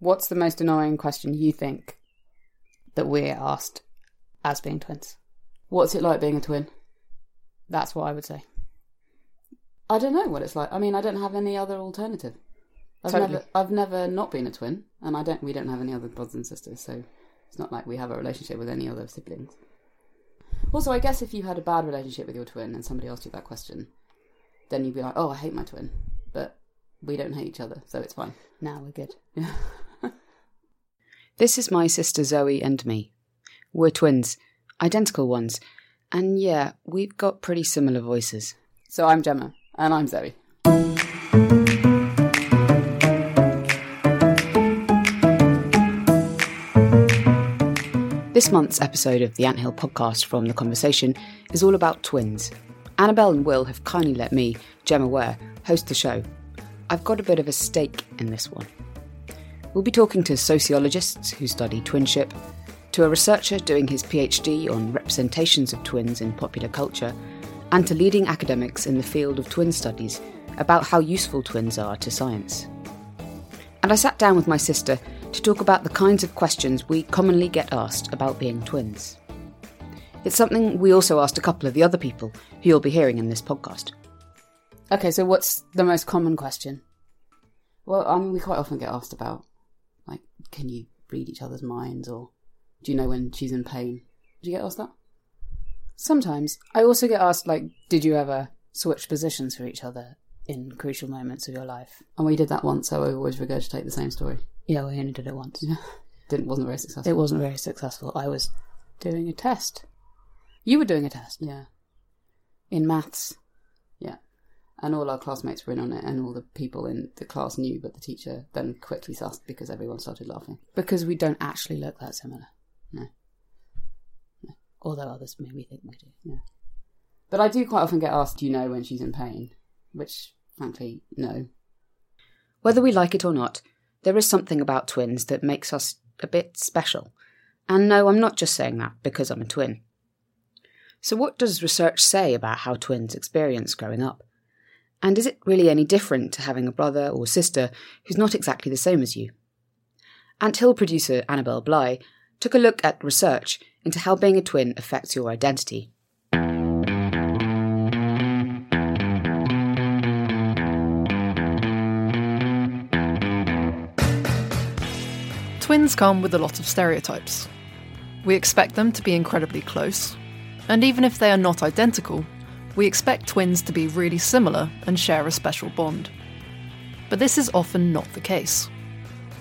What's the most annoying question you think that we're asked as being twins? What's it like being a twin? That's what I would say. I don't know what it's like. I mean, I don't have any other alternative. I've never not been a twin, and we don't have any other brothers and sisters, so it's not like we have a relationship with any other siblings. Also, I guess if you had a bad relationship with your twin and somebody asked you that question, then you'd be like, oh, I hate my twin. But we don't hate each other, so it's fine. Now we're good. This is my sister Zoe and me. We're twins, identical ones. And yeah, we've got pretty similar voices. So I'm Gemma, and I'm Zoe. This month's episode of the Anthill podcast from The Conversation is all about twins. Annabelle and Will have kindly let me, Gemma Ware, host the show. I've got a bit of a stake in this one. We'll be talking to sociologists who study twinship, to a researcher doing his PhD on representations of twins in popular culture, and to leading academics in the field of twin studies about how useful twins are to science. And I sat down with my sister to talk about the kinds of questions we commonly get asked about being twins. It's something we also asked a couple of the other people who you'll be hearing in this podcast. Okay, so what's the most common question? Well, I mean, we quite often get asked about, like, can you read each other's minds, or do you know when she's in pain? Do you get asked that? Sometimes. I also get asked, like, did you ever switch positions for each other in crucial moments of your life? And we did that once, so I always regurgitate the same story. Yeah, we only did it once. Wasn't very successful. It wasn't very successful. I was doing a test. You were doing a test? Yeah. In maths. Yeah. And all our classmates were in on it, and all the people in the class knew, but the teacher then quickly sussed because everyone started laughing. Because we don't actually look that similar. No. Although others maybe think we do. Yeah. But I do quite often get asked, do you know when she's in pain? Which, frankly, no. Whether we like it or not, there is something about twins that makes us a bit special. And no, I'm not just saying that because I'm a twin. So what does research say about how twins experience growing up? And is it really any different to having a brother or sister who's not exactly the same as you? Anthill producer Annabelle Bly took a look at research into how being a twin affects your identity. Twins come with a lot of stereotypes. We expect them to be incredibly close, and even if they are not identical, we expect twins to be really similar and share a special bond. But this is often not the case.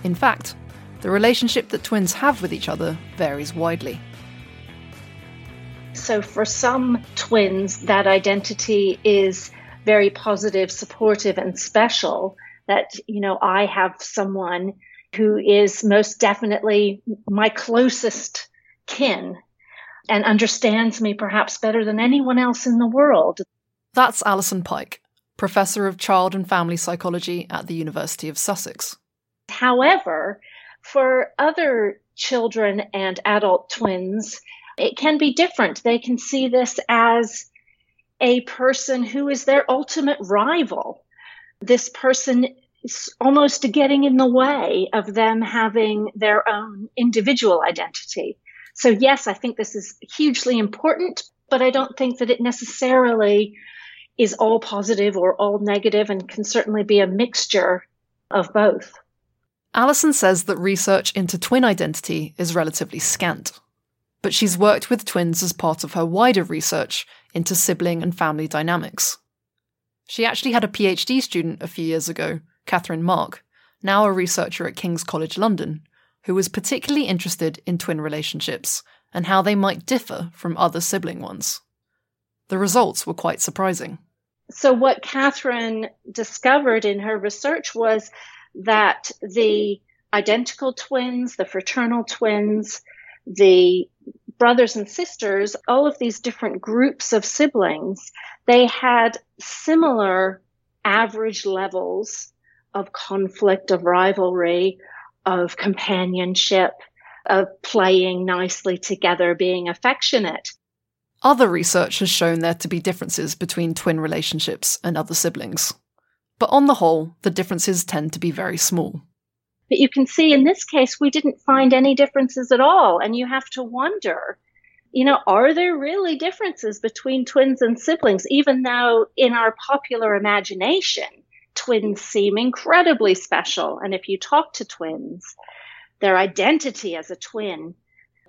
In fact, the relationship that twins have with each other varies widely. So for some twins, that identity is very positive, supportive, and special, that, you know, I have someone who is most definitely my closest kin and understands me perhaps better than anyone else in the world. That's Alison Pike, Professor of Child and Family Psychology at the University of Sussex. However, for other children and adult twins, it can be different. They can see this as a person who is their ultimate rival. This person it's almost getting in the way of them having their own individual identity. So yes, I think this is hugely important, but I don't think that it necessarily is all positive or all negative, and can certainly be a mixture of both. Alison says that research into twin identity is relatively scant, but she's worked with twins as part of her wider research into sibling and family dynamics. She actually had a PhD student a few years ago, Catherine Mark, now a researcher at King's College London, who was particularly interested in twin relationships and how they might differ from other sibling ones. The results were quite surprising. So what Catherine discovered in her research was that the identical twins, the fraternal twins, the brothers and sisters, all of these different groups of siblings, they had similar average levels of conflict, of rivalry, of companionship, of playing nicely together, being affectionate. Other research has shown there to be differences between twin relationships and other siblings. But on the whole, the differences tend to be very small. But you can see in this case, we didn't find any differences at all. And you have to wonder, you know, are there really differences between twins and siblings, even though in our popular imagination, twins seem incredibly special. And if you talk to twins, their identity as a twin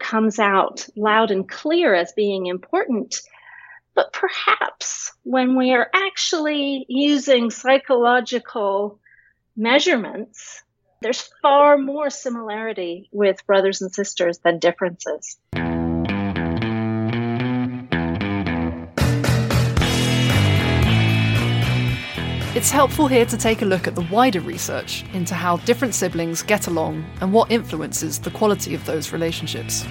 comes out loud and clear as being important. But perhaps when we are actually using psychological measurements, there's far more similarity with brothers and sisters than differences. It's helpful here to take a look at the wider research into how different siblings get along and what influences the quality of those relationships.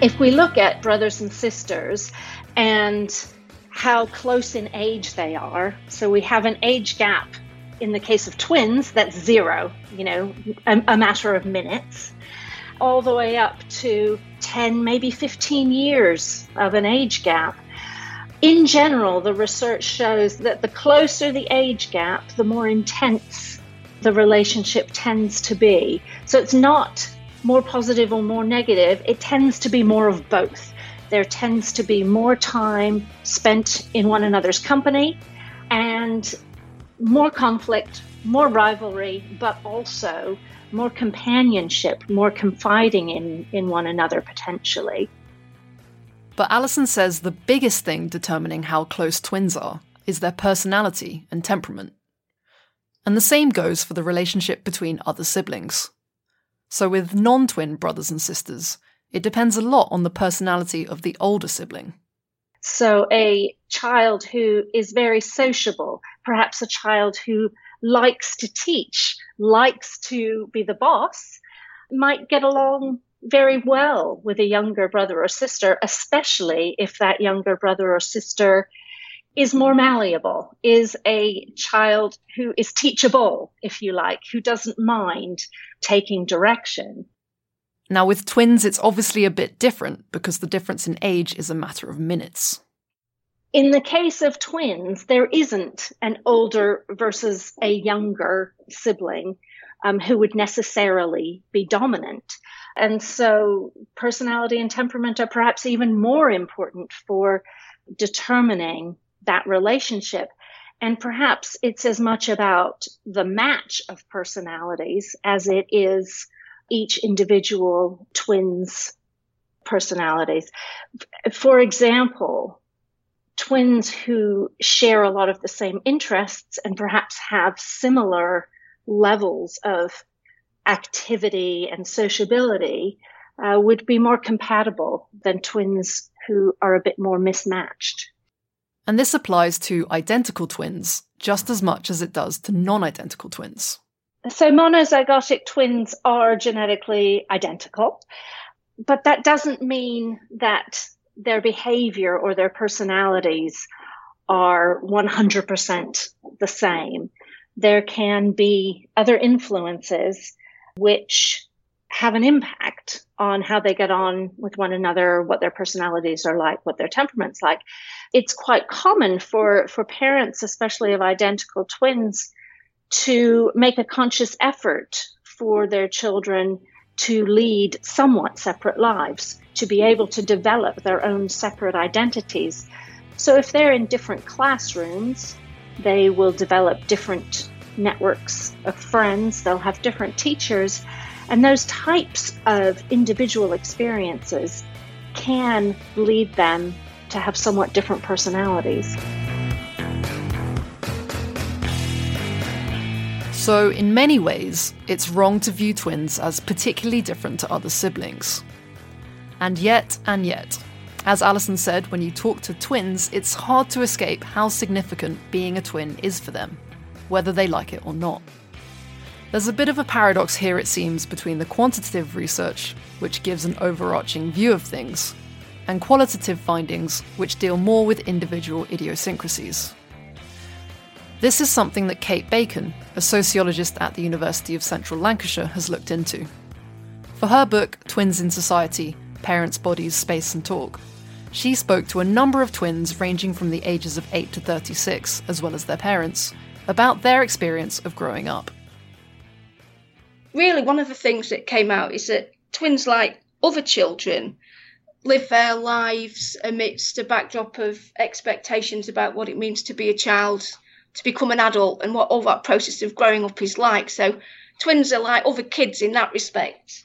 If we look at brothers and sisters and how close in age they are, so we have an age gap in the case of twins, that's zero, you know, a matter of minutes, all the way up to 10, maybe 15 years of an age gap. In general, the research shows that the closer the age gap, the more intense the relationship tends to be. So it's not more positive or more negative. It tends to be more of both. There tends to be more time spent in one another's company and more conflict, more rivalry, but also more companionship, more confiding in one another potentially. But Alison says the biggest thing determining how close twins are is their personality and temperament. And the same goes for the relationship between other siblings. So with non-twin brothers and sisters, it depends a lot on the personality of the older sibling. So a child who is very sociable, perhaps a child who likes to teach, likes to be the boss, might get along very well with a younger brother or sister, especially if that younger brother or sister is more malleable, is a child who is teachable, if you like, who doesn't mind taking direction. Now, with twins, it's obviously a bit different because the difference in age is a matter of minutes. In the case of twins, there isn't an older versus a younger sibling who would necessarily be dominant. And so personality and temperament are perhaps even more important for determining that relationship. And perhaps it's as much about the match of personalities as it is each individual twin's personalities. For example, twins who share a lot of the same interests and perhaps have similar levels of activity and sociability would be more compatible than twins who are a bit more mismatched. And this applies to identical twins just as much as it does to non-identical twins. So monozygotic twins are genetically identical, but that doesn't mean that their behavior or their personalities are 100% the same. There can be other influences which have an impact on how they get on with one another, what their personalities are like, what their temperament's like. It's quite common for parents, especially of identical twins, to make a conscious effort for their children to lead somewhat separate lives, to be able to develop their own separate identities. So if they're in different classrooms, they will develop different networks of friends, they'll have different teachers, and those types of individual experiences can lead them to have somewhat different personalities. So in many ways, it's wrong to view twins as particularly different to other siblings. And yet, as Alison said, when you talk to twins, it's hard to escape how significant being a twin is for them, whether they like it or not. There's a bit of a paradox here, it seems, between the quantitative research, which gives an overarching view of things, and qualitative findings, which deal more with individual idiosyncrasies. This is something that Kate Bacon, a sociologist at the University of Central Lancashire, has looked into. For her book, Twins in Society, Parents, Bodies, Space and Talk, she spoke to a number of twins ranging from the ages of 8 to 36, as well as their parents, about their experience of growing up really one of the things that came out is that twins, like other children, live their lives amidst a backdrop of expectations about what it means to be a child, to become an adult, and what all that process of growing up is like. So twins are like other kids in that respect.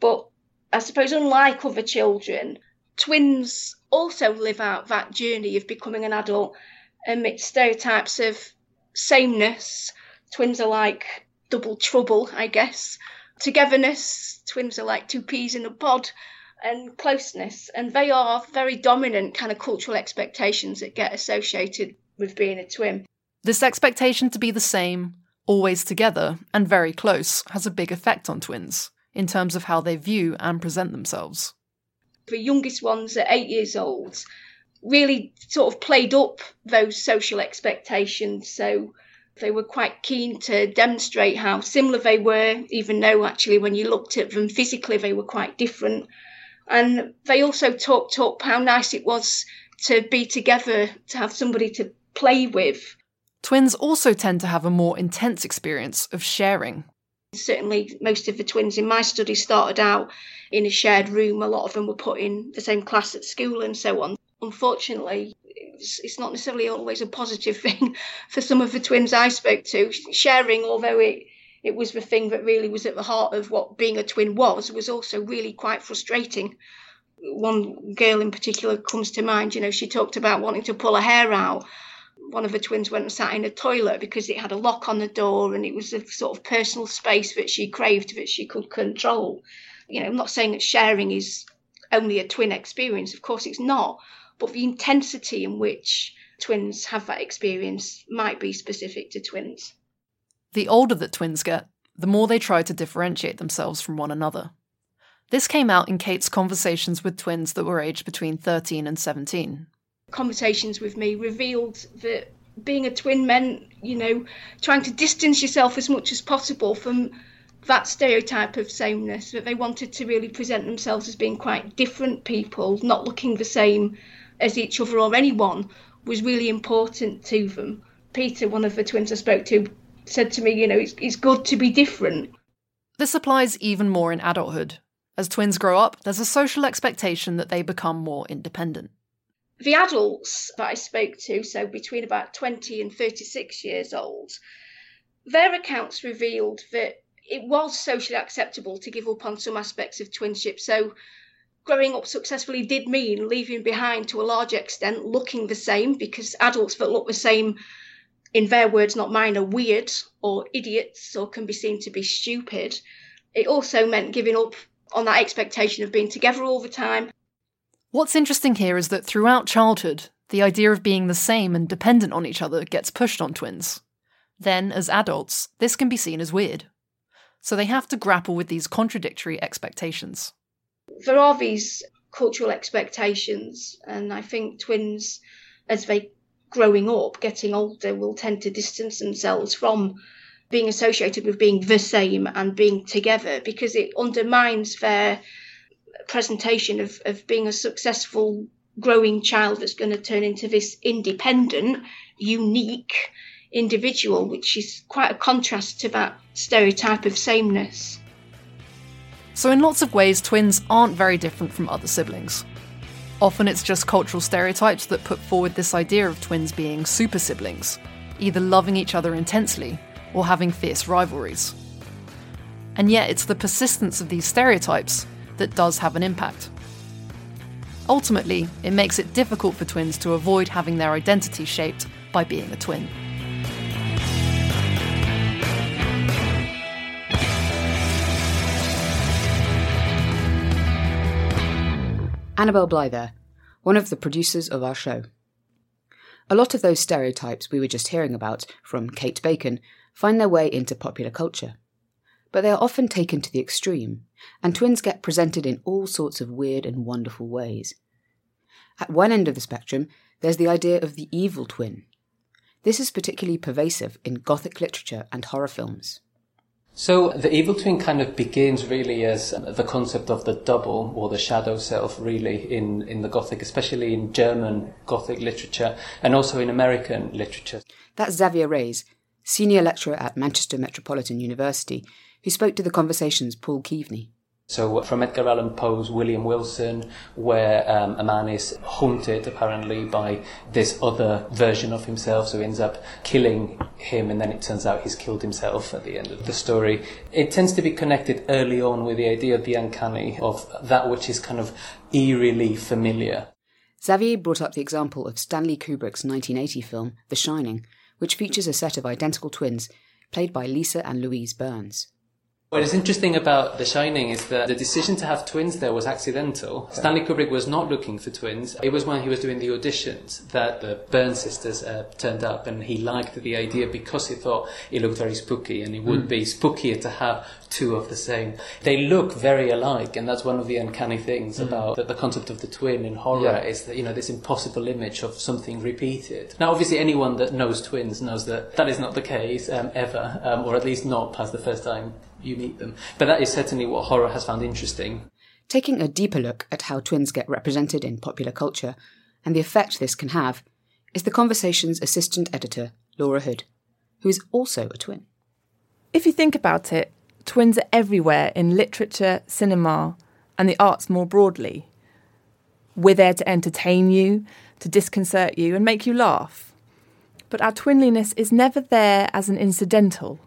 But I suppose, unlike other children, twins also live out that journey of becoming an adult amidst stereotypes of sameness. Twins are like double trouble, I guess. Togetherness, twins are like two peas in a pod, and closeness. And they are very dominant kind of cultural expectations that get associated with being a twin. This expectation to be the same, always together, and very close has a big effect on twins in terms of how they view and present themselves. The youngest ones at 8 years old really sort of played up those social expectations. So they were quite keen to demonstrate how similar they were, even though actually when you looked at them physically, they were quite different. And they also talked up how nice it was to be together, to have somebody to play with. Twins also tend to have a more intense experience of sharing. Certainly most of the twins in my study started out in a shared room. A lot of them were put in the same class at school and so on. Unfortunately, it's not necessarily always a positive thing for some of the twins I spoke to. Sharing, although it was the thing that really was at the heart of what being a twin was also really quite frustrating. One girl in particular comes to mind, you know, she talked about wanting to pull her hair out. One of the twins went and sat in a toilet because it had a lock on the door and it was a sort of personal space that she craved, that she could control. You know, I'm not saying that sharing is only a twin experience, of course it's not, but the intensity in which twins have that experience might be specific to twins. The older that twins get, the more they try to differentiate themselves from one another. This came out in Kate's conversations with twins that were aged between 13 and 17. Conversations with me revealed that being a twin meant, you know, trying to distance yourself as much as possible from that stereotype of sameness, that they wanted to really present themselves as being quite different people, not looking the same as each other or anyone, was really important to them. Peter, one of the twins I spoke to, said to me, you know, it's good to be different. This applies even more in adulthood. As twins grow up, there's a social expectation that they become more independent. The adults that I spoke to, so between about 20 and 36 years old, their accounts revealed that it was socially acceptable to give up on some aspects of twinship. So growing up successfully did mean leaving behind, to a large extent, looking the same, because adults that look the same, in their words, not mine, are weird or idiots or can be seen to be stupid. It also meant giving up on that expectation of being together all the time. What's interesting here is that throughout childhood, the idea of being the same and dependent on each other gets pushed on twins. Then, as adults, this can be seen as weird. So they have to grapple with these contradictory expectations. There are these cultural expectations, and I think twins, as they're growing up, getting older, will tend to distance themselves from being associated with being the same and being together, because it undermines their presentation of being a successful growing child that's going to turn into this independent, unique individual, which is quite a contrast to that stereotype of sameness. So in lots of ways, twins aren't very different from other siblings. Often it's just cultural stereotypes that put forward this idea of twins being super siblings, either loving each other intensely or having fierce rivalries. And yet it's the persistence of these stereotypes that does have an impact. Ultimately, it makes it difficult for twins to avoid having their identity shaped by being a twin. Annabel Bly there, one of the producers of our show. A lot of those stereotypes we were just hearing about from Kate Bacon find their way into popular culture. But they are often taken to the extreme, and twins get presented in all sorts of weird and wonderful ways. At one end of the spectrum, there's the idea of the evil twin. This is particularly pervasive in Gothic literature and horror films. So the evil twin kind of begins really as the concept of the double or the shadow self, really, in the Gothic, especially in German Gothic literature and also in American literature. That's Xavier Reyes, senior lecturer at Manchester Metropolitan University, who spoke to The Conversation's Paul Keaveney. So from Edgar Allan Poe's William Wilson, where a man is haunted apparently by this other version of himself, so he ends up killing him and then it turns out he's killed himself at the end of the story. It tends to be connected early on with the idea of the uncanny, of that which is kind of eerily familiar. Xavier brought up the example of Stanley Kubrick's 1980 film The Shining, which features a set of identical twins played by Lisa and Louise Burns. What is interesting about The Shining is that the decision to have twins there was accidental. Okay. Stanley Kubrick was not looking for twins. It was when he was doing the auditions that the Burns sisters turned up, and he liked the idea because he thought it looked very spooky, and it would be spookier to have two of the same. They look very alike, and that's one of the uncanny things about the concept of the twin in horror, is that, you know, this impossible image of something repeated. Now, obviously, anyone that knows twins knows that that is not the case ever, or at least not past the first time you meet them. But that is certainly what horror has found interesting. Taking a deeper look at how twins get represented in popular culture and the effect this can have is The Conversation's assistant editor, Laura Hood, who is also a twin. If you think about it, twins are everywhere in literature, cinema, and the arts more broadly. We're there to entertain you, to disconcert you, and make you laugh. But our twinliness is never there as an incidental.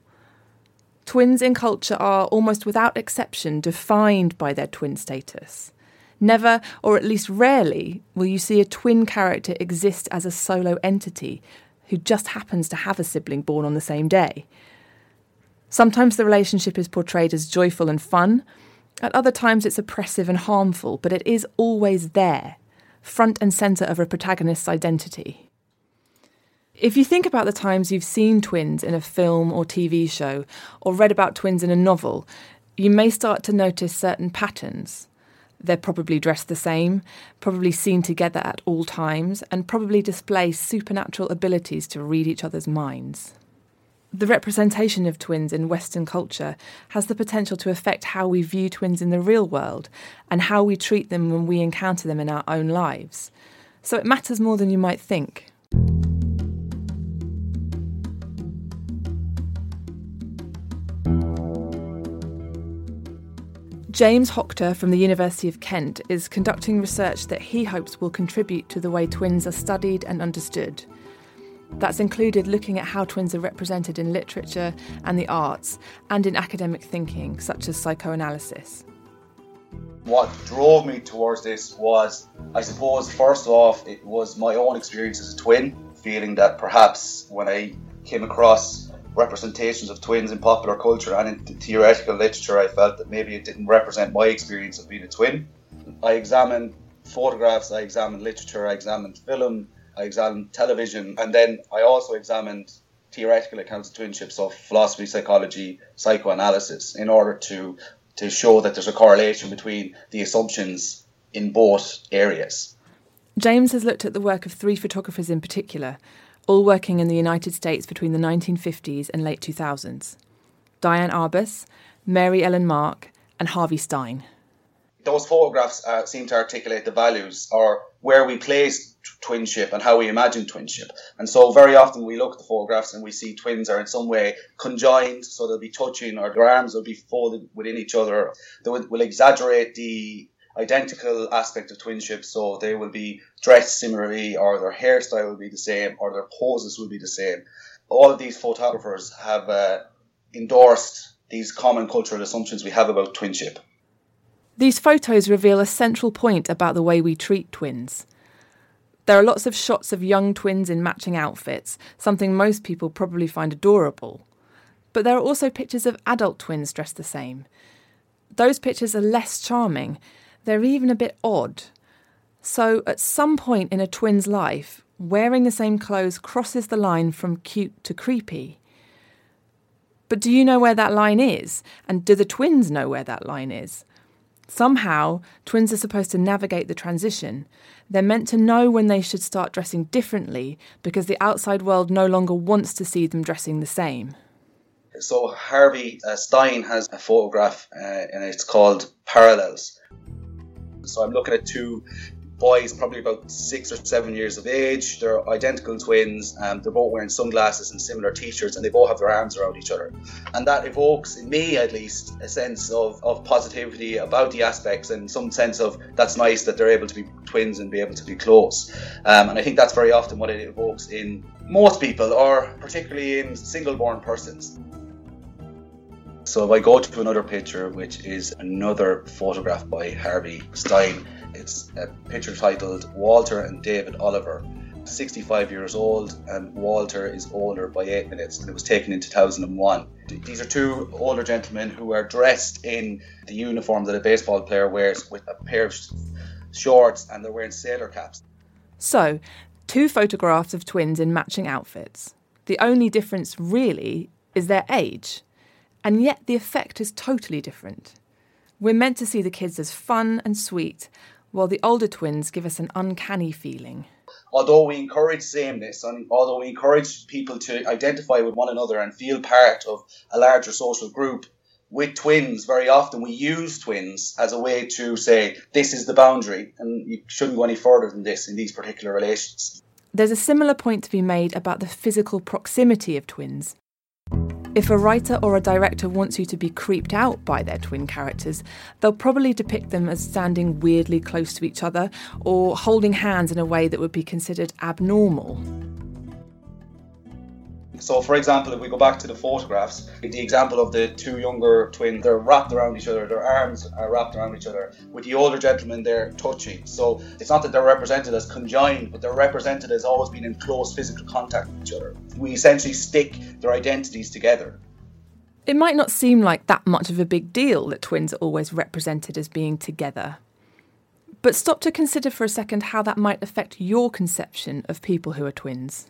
Twins in culture are, almost without exception, defined by their twin status. Never, or at least rarely, will you see a twin character exist as a solo entity who just happens to have a sibling born on the same day. Sometimes the relationship is portrayed as joyful and fun. At other times it's oppressive and harmful, but it is always there, front and centre of a protagonist's identity. If you think about the times you've seen twins in a film or TV show, or read about twins in a novel, you may start to notice certain patterns. They're probably dressed the same, probably seen together at all times, and probably display supernatural abilities to read each other's minds. The representation of twins in Western culture has the potential to affect how we view twins in the real world and how we treat them when we encounter them in our own lives. So it matters more than you might think. James Hoctor from the University of Kent is conducting research that he hopes will contribute to the way twins are studied and understood. That's included looking at how twins are represented in literature and the arts, and in academic thinking, such as psychoanalysis. What drove me towards this was, I suppose, first off, it was my own experience as a twin, feeling that perhaps when I came across representations of twins in popular culture and in the theoretical literature, I felt that maybe it didn't represent my experience of being a twin. I examined photographs, I examined literature, I examined film, I examined television, and then I also examined theoretical accounts of twinship, so philosophy, psychology, psychoanalysis, in order to show that there's a correlation between the assumptions in both areas. James has looked at the work of three photographers in particular, all working in the United States between the 1950s and late 2000s. Diane Arbus, Mary Ellen Mark, and Harvey Stein. Those photographs seem to articulate the values or where we place twinship and how we imagine twinship. And so very often we look at the photographs and we see twins are in some way conjoined, so they'll be touching or their arms will be folded within each other. They will exaggerate the identical aspect of twinship, so they will be dressed similarly, or their hairstyle will be the same, or their poses will be the same. All of these photographers have endorsed these common cultural assumptions we have about twinship. These photos reveal a central point about the way we treat twins. There are lots of shots of young twins in matching outfits, something most people probably find adorable. But there are also pictures of adult twins dressed the same. Those pictures are less charming. They're even a bit odd. So at some point in a twin's life, wearing the same clothes crosses the line from cute to creepy. But do you know where that line is? And do the twins know where that line is? Somehow, twins are supposed to navigate the transition. They're meant to know when they should start dressing differently because the outside world no longer wants to see them dressing the same. So Harvey Stein has a photograph and it's called Parallels. So I'm looking at two boys probably about 6 or 7 years of age. They're identical twins. They're both wearing sunglasses and similar t-shirts, and they both have their arms around each other. And that evokes, in me at least, a sense of positivity about the aspects, and some sense of that's nice that they're able to be twins and be able to be close. And I think that's very often what it evokes in most people, or particularly in single-born persons. So if I go to another picture, which is another photograph by Harvey Stein, it's a picture titled Walter and David Oliver, 65 years old, and Walter is older by 8 minutes, and it was taken in 2001. These are two older gentlemen who are dressed in the uniform that a baseball player wears, with a pair of shorts, and they're wearing sailor caps. So, two photographs of twins in matching outfits. The only difference really is their age, and yet the effect is totally different. We're meant to see the kids as fun and sweet, while the older twins give us an uncanny feeling. Although we encourage sameness, and although we encourage people to identify with one another and feel part of a larger social group, with twins, very often we use twins as a way to say, this is the boundary, and you shouldn't go any further than this in these particular relations. There's a similar point to be made about the physical proximity of twins. If a writer or a director wants you to be creeped out by their twin characters, they'll probably depict them as standing weirdly close to each other or holding hands in a way that would be considered abnormal. So, for example, if we go back to the photographs, the example of the two younger twins, they're wrapped around each other, their arms are wrapped around each other. With the older gentleman, they're touching. So it's not that they're represented as conjoined, but they're represented as always being in close physical contact with each other. We essentially stick their identities together. It might not seem like that much of a big deal that twins are always represented as being together. But stop to consider for a second how that might affect your conception of people who are twins.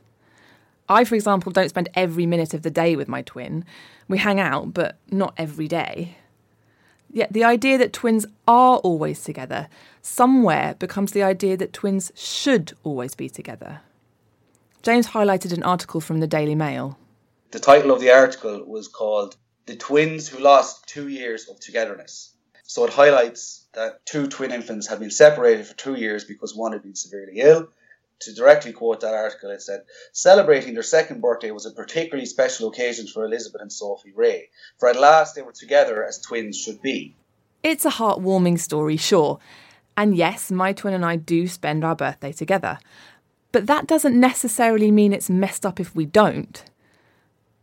I, for example, don't spend every minute of the day with my twin. We hang out, but not every day. Yet the idea that twins are always together somewhere becomes the idea that twins should always be together. James highlighted an article from the Daily Mail. The title of the article was called The Twins Who Lost 2 Years of Togetherness. So it highlights that two twin infants had been separated for 2 years because one had been severely ill. To directly quote that article, it said, "Celebrating their second birthday was a particularly special occasion for Elizabeth and Sophie Ray, for at last they were together as twins should be." It's a heartwarming story, sure. And yes, my twin and I do spend our birthday together. But that doesn't necessarily mean it's messed up if we don't.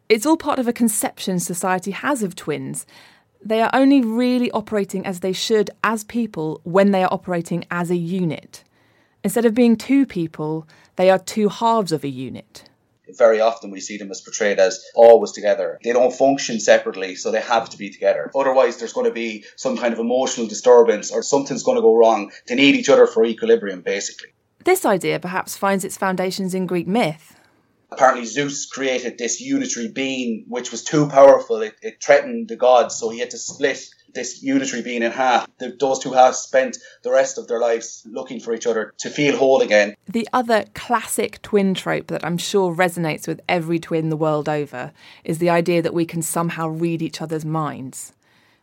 It's all part of a conception society has of twins. They are only really operating as they should as people when they are operating as a unit. Instead of being two people, they are two halves of a unit. Very often we see them as portrayed as always together. They don't function separately, so they have to be together. Otherwise, there's going to be some kind of emotional disturbance or something's going to go wrong. They need each other for equilibrium, basically. This idea perhaps finds its foundations in Greek myth. Apparently Zeus created this unitary being which was too powerful. It threatened the gods, so he had to split this unitary being in half. Those two halves spent the rest of their lives looking for each other to feel whole again. The other classic twin trope that I'm sure resonates with every twin the world over is the idea that we can somehow read each other's minds.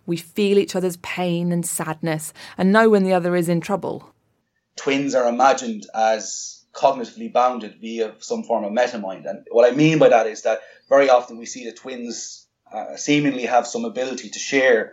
We feel each other's pain and sadness and know when the other is in trouble. Twins are imagined as cognitively bounded via some form of metamind. And what I mean by that is that very often we see the twins seemingly have some ability to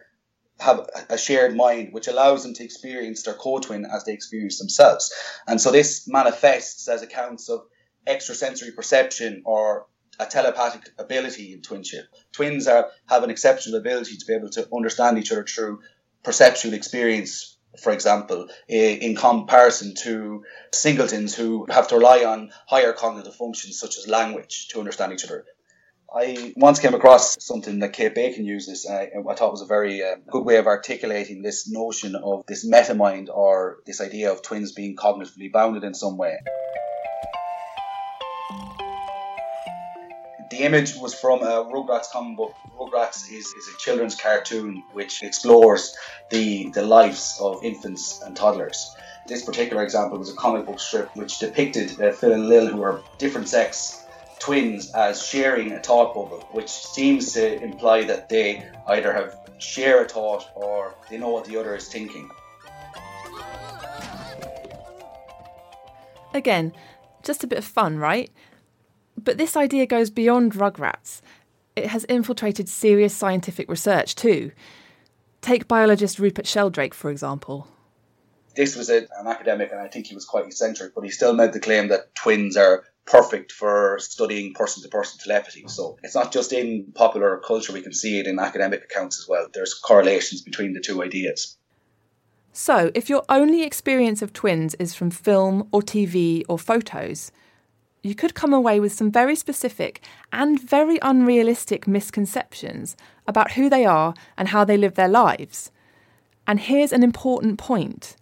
have a shared mind, which allows them to experience their co-twin as they experience themselves. And so this manifests as accounts of extrasensory perception or a telepathic ability in twinship. Twins have an exceptional ability to be able to understand each other through perceptual experience, for example, in comparison to singletons who have to rely on higher cognitive functions such as language to understand each other. I once came across something that Kate Bacon uses, and I thought it was a very good way of articulating this notion of this metamind, or this idea of twins being cognitively bounded in some way. The image was from a Rugrats comic book. Rugrats is a children's cartoon which explores the lives of infants and toddlers. This particular example was a comic book strip which depicted Phil and Lil, who are different sex twins, as sharing a thought bubble, which seems to imply that they either share a thought or they know what the other is thinking. Again, just a bit of fun, right? But this idea goes beyond Rugrats. It has infiltrated serious scientific research too. Take biologist Rupert Sheldrake, for example. This was an academic, and I think he was quite eccentric, but he still made the claim that twins are perfect for studying person-to-person telepathy. So it's not just in popular culture, we can see it in academic accounts as well. There's correlations between the two ideas. So if your only experience of twins is from film or TV or photos, you could come away with some very specific and very unrealistic misconceptions about who they are and how they live their lives. And here's an important point.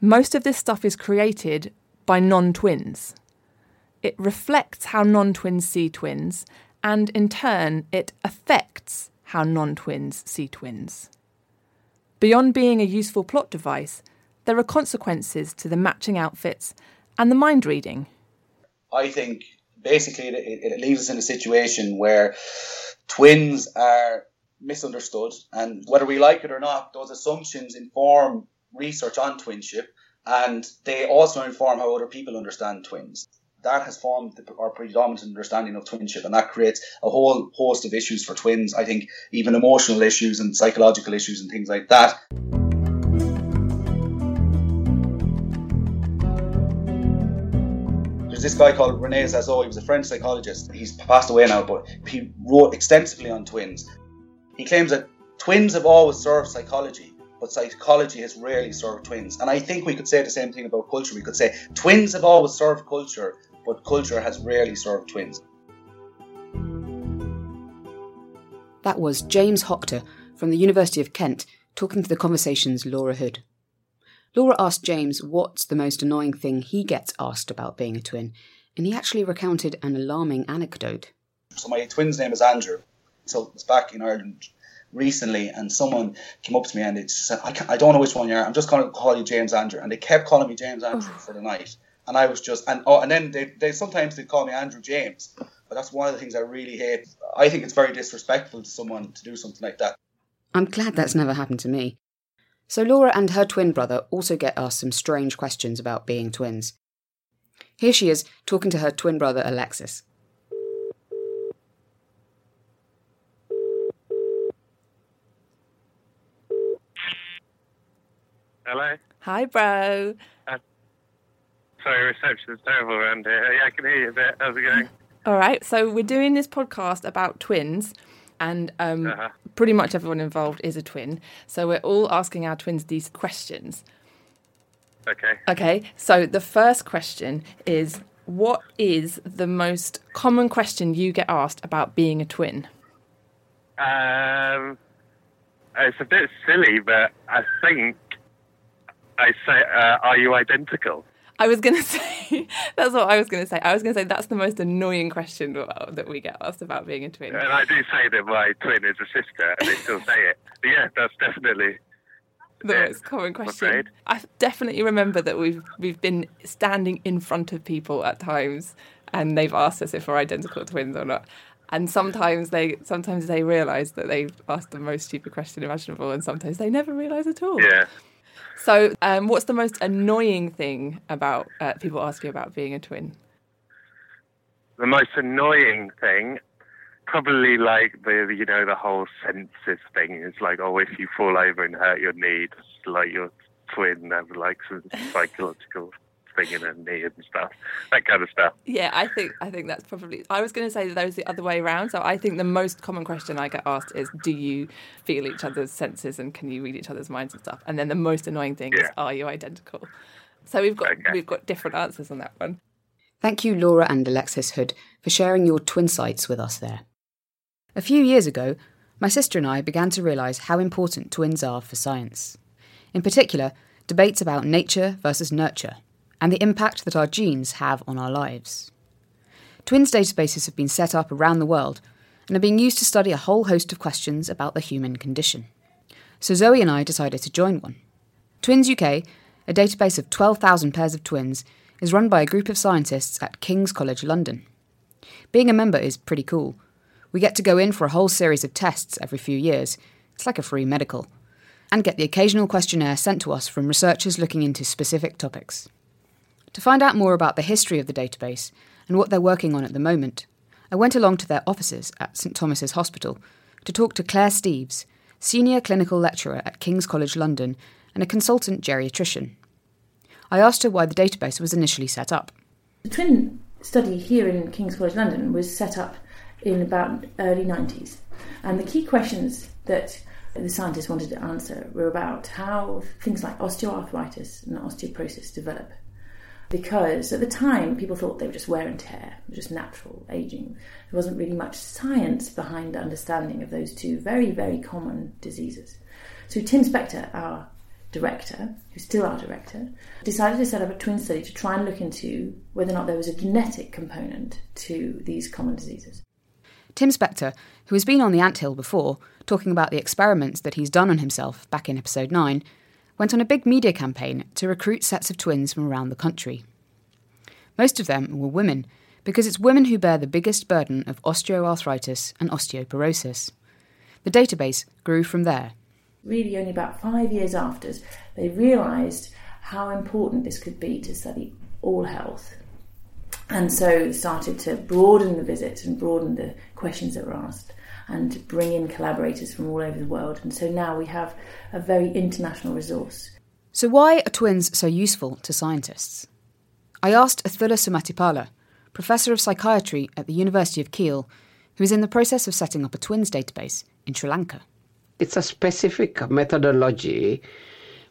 Most of this stuff is created by non-twins. It reflects how non-twins see twins, and in turn, it affects how non-twins see twins. Beyond being a useful plot device, there are consequences to the matching outfits and the mind reading. I think basically it leaves us in a situation where twins are misunderstood, and whether we like it or not, those assumptions inform research on twinship, and they also inform how other people understand twins. That has formed our predominant understanding of twinship, and that creates a whole host of issues for twins. I think even emotional issues and psychological issues and things like that. This guy called Renee Zazo, he was a French psychologist. He's passed away now, but he wrote extensively on twins. He claims that twins have always served psychology, but psychology has rarely served twins. And I think we could say the same thing about culture. We could say twins have always served culture, but culture has rarely served twins. That was James Hoctor from the University of Kent talking to The Conversation's Laura Hood. Laura asked James what's the most annoying thing he gets asked about being a twin, and he actually recounted an alarming anecdote. So my twin's name is Andrew. So I was back in Ireland recently, and someone came up to me and they said, I don't know which one you are, I'm just going to call you James Andrew. And they kept calling me James Andrew for the night. And I was just, and then they sometimes they'd call me Andrew James. But that's one of the things I really hate. I think it's very disrespectful to someone to do something like that. I'm glad that's never happened to me. So Laura and her twin brother also get asked some strange questions about being twins. Here she is, talking to her twin brother Alexis. Hello? Hi, bro. Sorry, reception's terrible around here. Yeah, I can hear you a bit. How's it going? All right, so we're doing this podcast about twins, and pretty much everyone involved is a twin. So we're all asking our twins these questions. Okay, so the first question is, what is the most common question you get asked about being a twin? It's a bit silly, but I think I say, are you identical? I was going to say, that's what I was going to say. I was going to say that's the most annoying question that we get asked about being a twin. And I do say that my twin is a sister, and they still say it. But yeah, that's definitely the most common question. I definitely remember that we've been standing in front of people at times, and they've asked us if we're identical twins or not. And sometimes they realise that they've asked the most stupid question imaginable, and sometimes they never realise at all. Yeah. So what's the most annoying thing about people ask you about being a twin? The most annoying thing, probably like the whole senses thing. It's like, oh, if you fall over and hurt your knee, it's like your twin have like some psychological thing in her knee and stuff, that kind of stuff. Yeah, I think that's probably, I was going to say that was the other way around. So I think the most common question I get asked is, do you feel each other's senses and can you read each other's minds and stuff? And then the most annoying thing is, are you identical? So we've got different answers on that one. Thank you, Laura and Alexis Hood, for sharing your twin sights with us there. A few years ago, my sister and I began to realise how important twins are for science. In particular, debates about nature versus nurture, and the impact that our genes have on our lives. Twins databases have been set up around the world and are being used to study a whole host of questions about the human condition. So Zoe and I decided to join one. Twins UK, a database of 12,000 pairs of twins, is run by a group of scientists at King's College London. Being a member is pretty cool. We get to go in for a whole series of tests every few years. It's like a free medical. And get the occasional questionnaire sent to us from researchers looking into specific topics. To find out more about the history of the database and what they're working on at the moment, I went along to their offices at St Thomas's Hospital to talk to Claire Steves, Senior Clinical Lecturer at King's College London and a consultant geriatrician. I asked her why the database was initially set up. The twin study here in King's College London was set up in about early 90s, and the key questions that the scientists wanted to answer were about how things like osteoarthritis and osteoporosis develop, because at the time people thought they were just wear and tear, just natural ageing. There wasn't really much science behind the understanding of those two very, very common diseases. So Tim Spector, our director, who's still our director, decided to set up a twin study to try and look into whether or not there was a genetic component to these common diseases. Tim Spector, who has been on the Anthill before, talking about the experiments that he's done on himself back in episode 9, went on a big media campaign to recruit sets of twins from around the country. Most of them were women, because it's women who bear the biggest burden of osteoarthritis and osteoporosis. The database grew from there. Really only about 5 years after, they realised how important this could be to study all health. And so started to broaden the visit and broaden the questions that were asked and bring in collaborators from all over the world. And so now we have a very international resource. So why are twins so useful to scientists? I asked Athula Sumathipala, Professor of Psychiatry at the University of Kiel, who is in the process of setting up a twins database in Sri Lanka. It's a specific methodology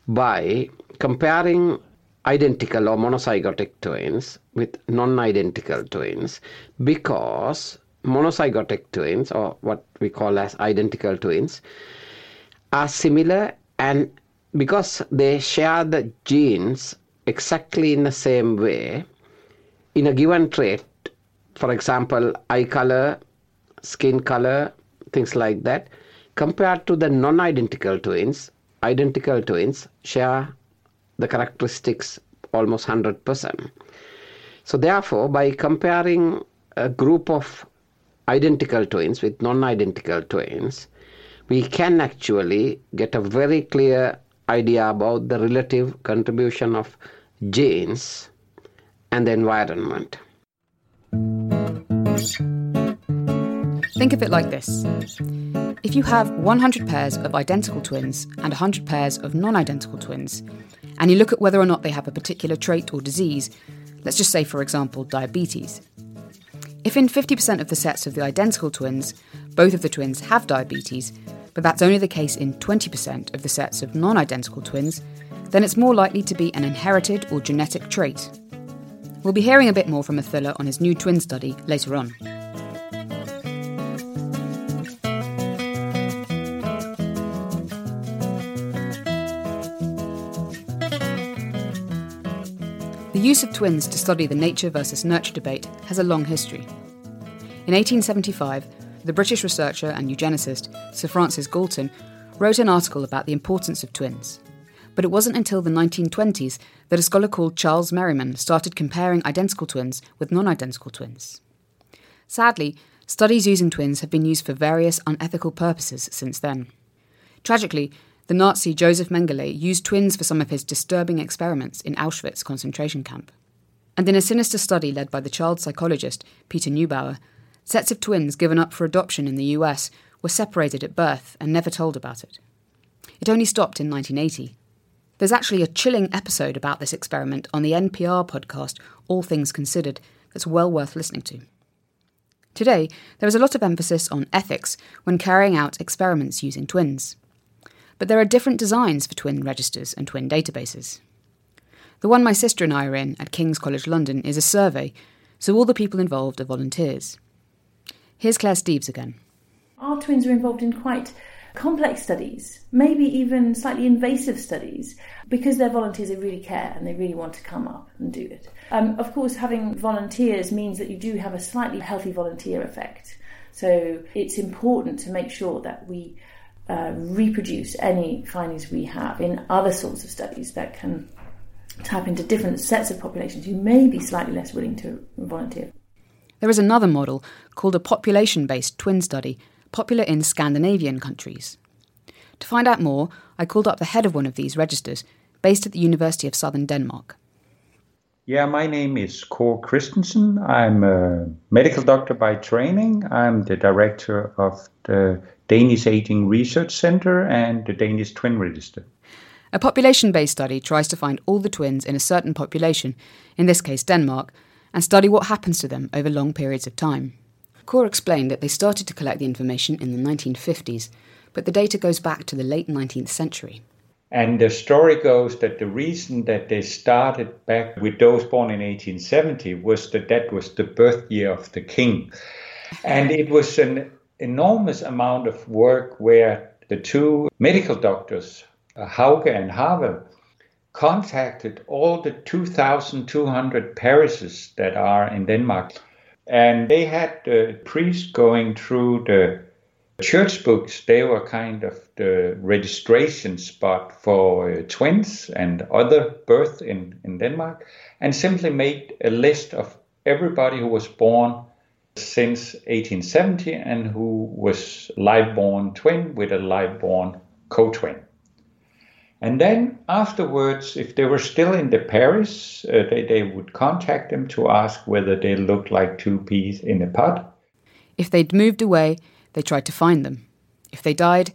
by comparing identical or monozygotic twins with non-identical twins, because monozygotic twins, or what we call as identical twins, are similar, and because they share the genes exactly in the same way, in a given trait, for example, eye color, skin color, things like that, compared to the non-identical twins, identical twins share the characteristics almost 100%. So therefore, by comparing a group of identical twins with non-identical twins, we can actually get a very clear idea about the relative contribution of genes and the environment. Think of it like this. If you have 100 pairs of identical twins and 100 pairs of non-identical twins, and you look at whether or not they have a particular trait or disease, let's just say, for example, diabetes. If in 50% of the sets of the identical twins, both of the twins have diabetes, but that's only the case in 20% of the sets of non-identical twins, then it's more likely to be an inherited or genetic trait. We'll be hearing a bit more from Athula on his new twin study later on. The use of twins to study the nature versus nurture debate has a long history. In 1875, the British researcher and eugenicist Sir Francis Galton wrote an article about the importance of twins. But it wasn't until the 1920s that a scholar called Charles Merriman started comparing identical twins with non-identical twins. Sadly, studies using twins have been used for various unethical purposes since then. Tragically, the Nazi Joseph Mengele used twins for some of his disturbing experiments in Auschwitz concentration camp. And in a sinister study led by the child psychologist Peter Neubauer, sets of twins given up for adoption in the US were separated at birth and never told about it. It only stopped in 1980. There's actually a chilling episode about this experiment on the NPR podcast All Things Considered that's well worth listening to. Today, there is a lot of emphasis on ethics when carrying out experiments using twins. But there are different designs for twin registers and twin databases. The one my sister and I are in at King's College London is a survey, so all the people involved are volunteers. Here's Claire Steves again. Our twins are involved in quite complex studies, maybe even slightly invasive studies, because they're volunteers, they really care and they really want to come up and do it. Of course, having volunteers means that you do have a slightly healthy volunteer effect. So it's important to make sure that we reproduce any findings we have in other sorts of studies that can tap into different sets of populations who may be slightly less willing to volunteer. There is another model called a population-based twin study, popular in Scandinavian countries. To find out more, I called up the head of one of these registers, based at the University of Southern Denmark. Yeah, my name is Kåre Christensen. I'm a medical doctor by training. I'm the director of the Danish Aging Research Centre and the Danish Twin Register. A population-based study tries to find all the twins in a certain population, in this case Denmark, and study what happens to them over long periods of time. Kåre explained that they started to collect the information in the 1950s, but the data goes back to the late 19th century. And the story goes that the reason that they started back with those born in 1870 was that was the birth year of the king. And it was an enormous amount of work where the two medical doctors, Hauge and Harvell, contacted all the 2,200 parishes that are in Denmark. And they had the priest going through the church books. They were kind of the registration spot for twins and other birth in Denmark, and simply made a list of everybody who was born since 1870 and who was live-born twin with a live-born co-twin. And then afterwards, if they were still in the parish, they would contact them to ask whether they looked like two peas in a pod. If they'd moved away, they tried to find them. If they died,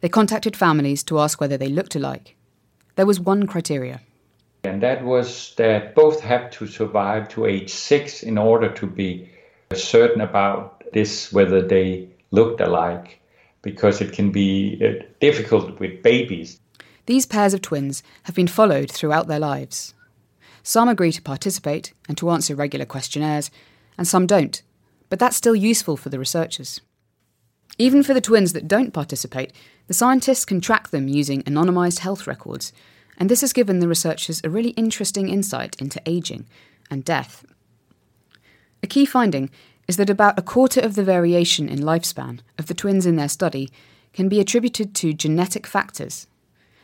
they contacted families to ask whether they looked alike. There was one criteria. And that was that both had to survive to age 6 in order to be certain about this, whether they looked alike, because it can be difficult with babies. These pairs of twins have been followed throughout their lives. Some agree to participate and to answer regular questionnaires, and some don't, but that's still useful for the researchers. Even for the twins that don't participate, the scientists can track them using anonymised health records, and this has given the researchers a really interesting insight into ageing and death. A key finding is that about a quarter of the variation in lifespan of the twins in their study can be attributed to genetic factors,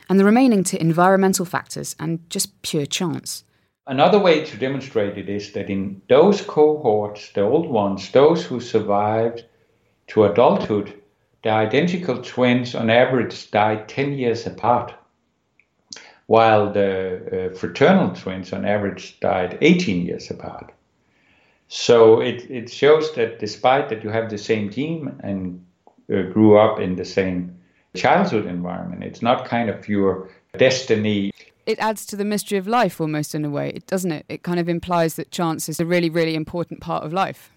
and the remaining to environmental factors and just pure chance. Another way to demonstrate it is that in those cohorts, the old ones, those who survived to adulthood, the identical twins on average died 10 years apart, while the fraternal twins on average died 18 years apart. So it shows that despite that you have the same gene and grew up in the same childhood environment, it's not kind of your destiny. It adds to the mystery of life almost in a way, doesn't it? It kind of implies that chance is a really, really important part of life.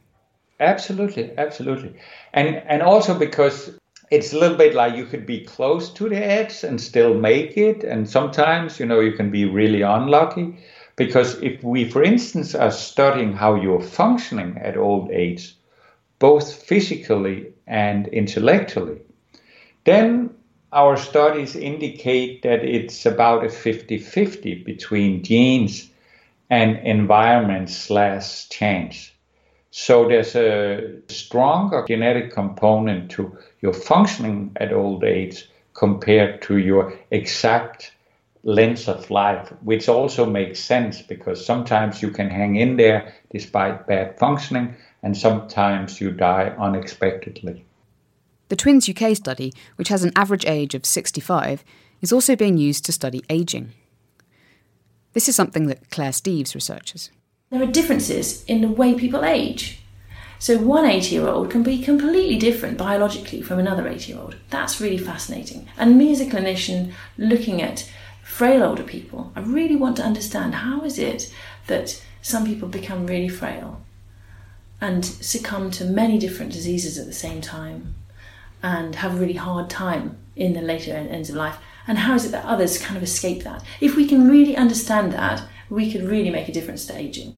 Absolutely, absolutely. And also because it's a little bit like you could be close to the edge and still make it. And sometimes, you can be really unlucky. Because if we, for instance, are studying how you're functioning at old age, both physically and intellectually, then our studies indicate that it's about a 50-50 between genes and environment/chance. So there's a stronger genetic component to your functioning at old age compared to your exact length of life, which also makes sense because sometimes you can hang in there despite bad functioning and sometimes you die unexpectedly. The Twins UK study, which has an average age of 65, is also being used to study ageing. This is something that Claire Steves researches. There are differences in the way people age. So one 80-year-old can be completely different biologically from another 80-year-old. That's really fascinating. And me as a clinician looking at frail older people, I really want to understand how is it that some people become really frail and succumb to many different diseases at the same time and have a really hard time in the later ends of life, and how is it that others kind of escape that? If we can really understand that, we could really make a difference to ageing.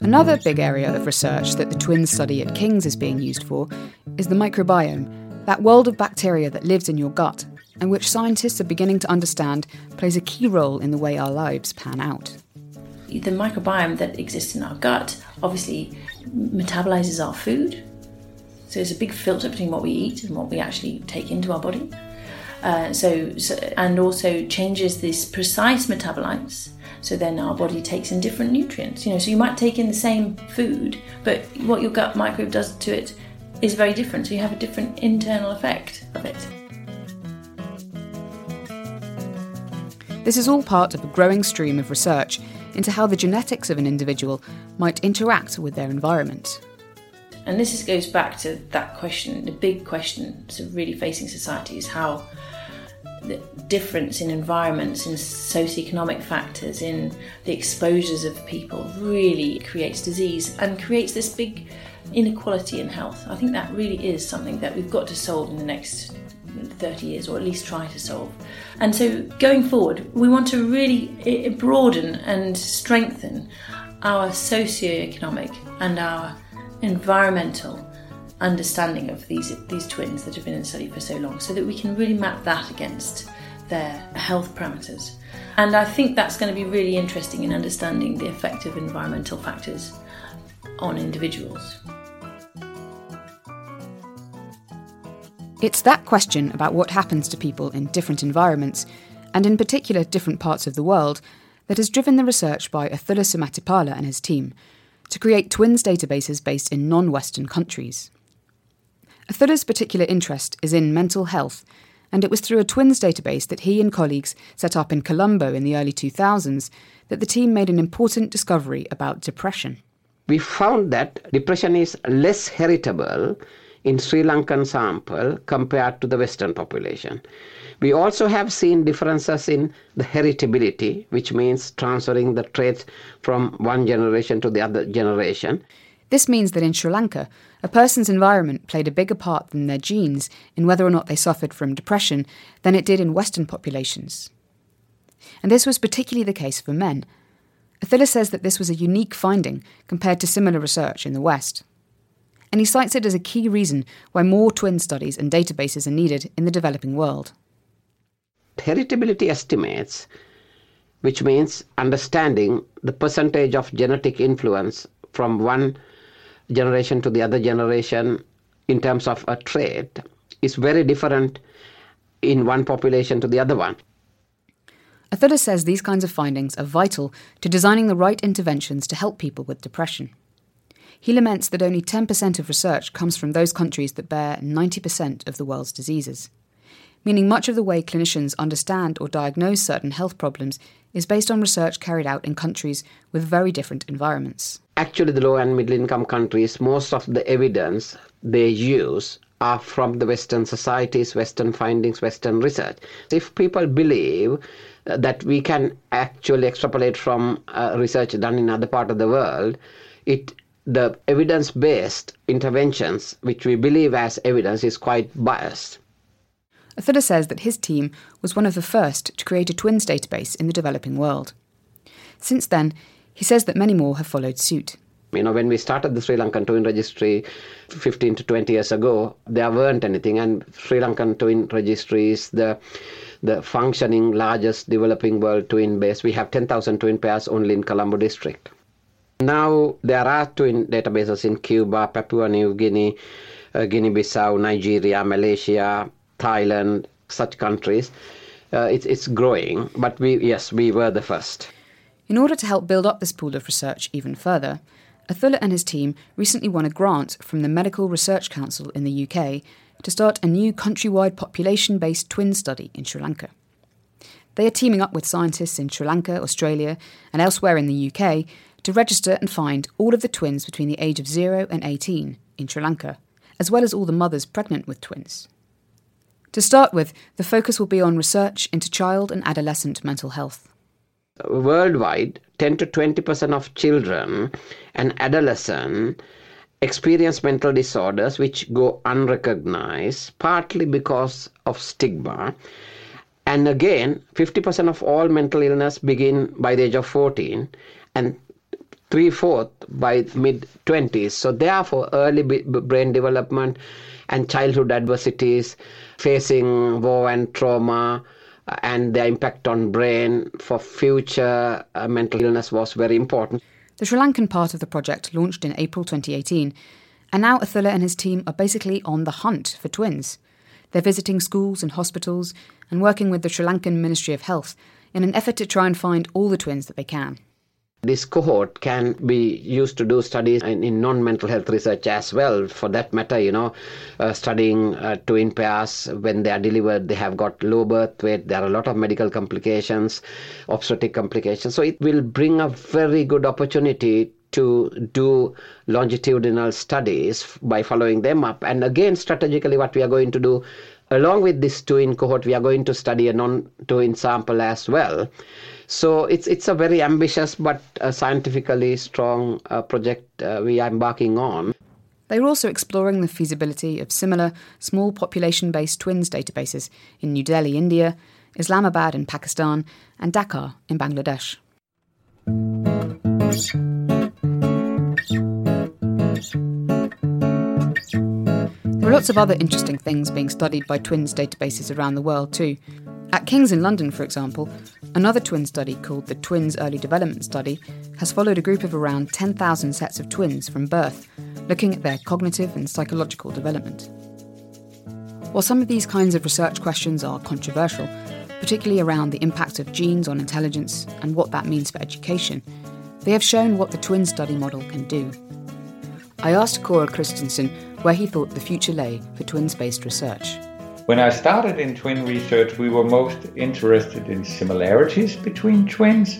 Another big area of research that the twins study at King's is being used for is the microbiome, that world of bacteria that lives in your gut and which scientists are beginning to understand plays a key role in the way our lives pan out. The microbiome that exists in our gut obviously metabolises our food, so it's a big filter between what we eat and what we actually take into our body. And also changes these precise metabolites, so then our body takes in different nutrients. So you might take in the same food, but what your gut microbe does to it is very different, so you have a different internal effect of it. This is all part of a growing stream of research into how the genetics of an individual might interact with their environment. And this goes back to that question, the big question sort of really facing society is how the difference in environments, in socioeconomic factors, in the exposures of people really creates disease and creates this big inequality in health. I think that really is something that we've got to solve in the next 30 years, or at least try to solve. And so going forward, we want to really broaden and strengthen our socioeconomic and our environmental understanding of these twins that have been in study for so long, so that we can really map that against their health parameters. And I think that's going to be really interesting in understanding the effect of environmental factors on individuals. It's that question about what happens to people in different environments, and in particular different parts of the world, that has driven the research by Athula Sumathipala and his team to create twins databases based in non-Western countries. Athula's particular interest is in mental health, and it was through a twins database that he and colleagues set up in Colombo in the early 2000s that the team made an important discovery about depression. We found that depression is less heritable in Sri Lankan sample compared to the Western population. We also have seen differences in the heritability, which means transferring the traits from one generation to the other generation. This means that in Sri Lanka, a person's environment played a bigger part than their genes in whether or not they suffered from depression than it did in Western populations. And this was particularly the case for men. Athula says that this was a unique finding compared to similar research in the West. And he cites it as a key reason why more twin studies and databases are needed in the developing world. Heritability estimates, which means understanding the percentage of genetic influence from one generation to the other generation in terms of a trait, is very different in one population to the other one. Athula says these kinds of findings are vital to designing the right interventions to help people with depression. He laments that only 10% of research comes from those countries that bear 90% of the world's diseases, meaning much of the way clinicians understand or diagnose certain health problems is based on research carried out in countries with very different environments. Actually, the low and middle income countries, most of the evidence they use are from the Western societies, Western findings, Western research. If people believe that we can actually extrapolate from research done in other part of the world, the evidence-based interventions, which we believe as evidence, is quite biased. Athula says that his team was one of the first to create a twins database in the developing world. Since then, he says that many more have followed suit. When we started the Sri Lankan Twin Registry 15 to 20 years ago, there weren't anything, and Sri Lankan Twin Registry is the functioning largest developing world twin base. We have 10,000 twin pairs only in Colombo district. Now there are twin databases in Cuba, Papua New Guinea, Guinea-Bissau, Nigeria, Malaysia, Thailand, such countries. It's growing, but we were the first. In order to help build up this pool of research even further, Athula and his team recently won a grant from the Medical Research Council in the UK to start a new countrywide population-based twin study in Sri Lanka. They are teaming up with scientists in Sri Lanka, Australia, and elsewhere in the UK to register and find all of the twins between the age of 0 and 18 in Sri Lanka, as well as all the mothers pregnant with twins. To start with, the focus will be on research into child and adolescent mental health. Worldwide, 10 to 20% of children and adolescents experience mental disorders which go unrecognized, partly because of stigma. And again, 50% of all mental illness begin by the age of 14 and 3/4 by mid-20s. So therefore, early brain development and childhood adversities, facing war and trauma and their impact on brain for future mental illness was very important. The Sri Lankan part of the project launched in April 2018, and now Athula and his team are basically on the hunt for twins. They're visiting schools and hospitals and working with the Sri Lankan Ministry of Health in an effort to try and find all the twins that they can. This cohort can be used to do studies in non-mental health research as well, for that matter, studying twin pairs. When they are delivered, they have got low birth weight. There are a lot of medical complications, obstetric complications. So it will bring a very good opportunity to do longitudinal studies by following them up. And again, strategically, what we are going to do, along with this twin cohort, we are going to study a non-twin sample as well. So it's a very ambitious but scientifically strong project we are embarking on. They are also exploring the feasibility of similar small population-based twins databases in New Delhi, India, Islamabad in Pakistan, and Dhaka in Bangladesh. There are lots of other interesting things being studied by twins databases around the world too. At King's in London, for example, another twin study called the Twins Early Development Study has followed a group of around 10,000 sets of twins from birth, looking at their cognitive and psychological development. While some of these kinds of research questions are controversial, particularly around the impact of genes on intelligence and what that means for education, they have shown what the twin study model can do. I asked Cora Christensen where he thought the future lay for twins-based research. When I started in twin research, we were most interested in similarities between twins,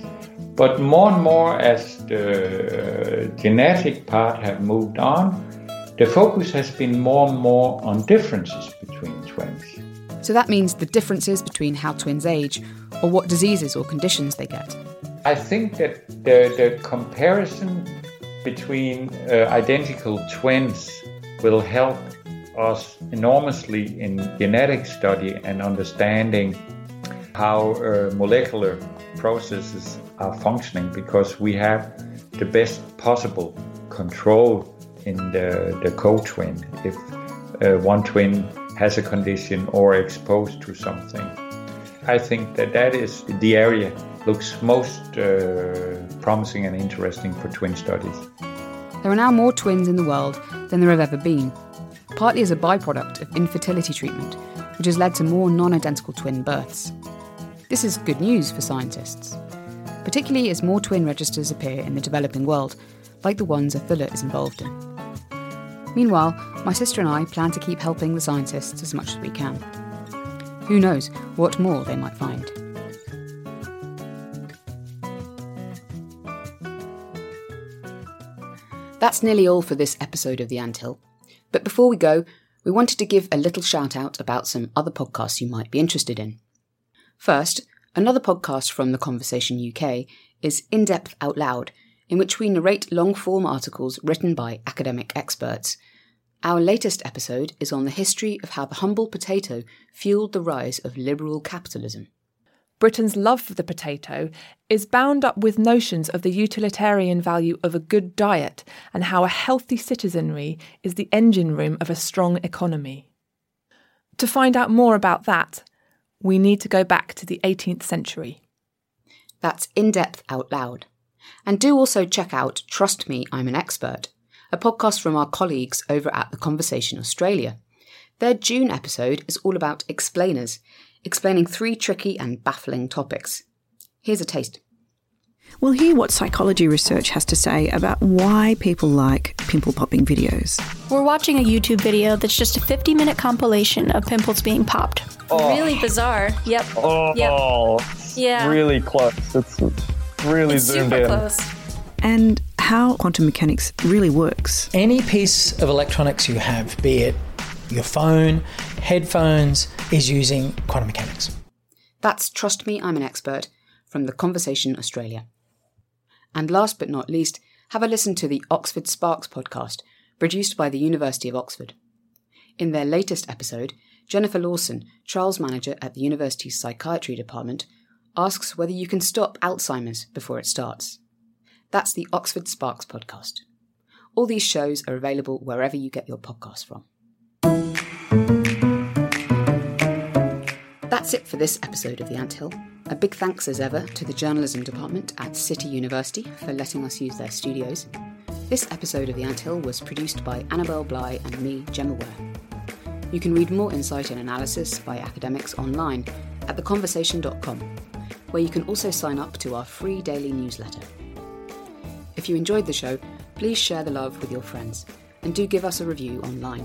but more and more as the genetic part have moved on, the focus has been more and more on differences between twins. So that means the differences between how twins age or what diseases or conditions they get. I think that the comparison between identical twins will help us enormously in genetic study and understanding how molecular processes are functioning, because we have the best possible control in the co-twin if one twin has a condition or exposed to something. I think that is the area looks most promising and interesting for twin studies. There are now more twins in the world than there have ever been, partly as a byproduct of infertility treatment, which has led to more non-identical twin births. This is good news for scientists, particularly as more twin registers appear in the developing world, like the ones Athula is involved in. Meanwhile, my sister and I plan to keep helping the scientists as much as we can. Who knows what more they might find. That's nearly all for this episode of The Anthill. But before we go, we wanted to give a little shout-out about some other podcasts you might be interested in. First, another podcast from The Conversation UK is In Depth Out Loud, in which we narrate long-form articles written by academic experts. Our latest episode is on the history of how the humble potato fueled the rise of liberal capitalism. Britain's love for the potato is bound up with notions of the utilitarian value of a good diet and how a healthy citizenry is the engine room of a strong economy. To find out more about that, we need to go back to the 18th century. That's In Depth Out Loud. And do also check out Trust Me, I'm an Expert, a podcast from our colleagues over at The Conversation Australia. Their June episode is all about explainers, explaining three tricky and baffling topics. Here's a taste. We'll hear what psychology research has to say about why people like pimple-popping videos. We're watching a YouTube video that's just a 50-minute compilation of pimples being popped. Oh. Really bizarre. Yep. Oh, yep. Yeah. Really close. It's really it's zoomed super in. Close. And how quantum mechanics really works. Any piece of electronics you have, be it your phone, headphones, is using quantum mechanics. That's Trust Me, I'm an Expert from The Conversation Australia. And last but not least, have a listen to the Oxford Sparks podcast, produced by the University of Oxford. In their latest episode, Jennifer Lawson, trials manager at the university's psychiatry department, asks whether you can stop Alzheimer's before it starts. That's the Oxford Sparks podcast. All these shows are available wherever you get your podcasts from. That's it for this episode of The Anthill. A big thanks as ever to the journalism department at City University for letting us use their studios. This episode of The Anthill was produced by Annabel Bly and me, Gemma Ware. You can read more insight and analysis by academics online at theconversation.com, where you can also sign up to our free daily newsletter. If you enjoyed the show, please share the love with your friends and do give us a review online.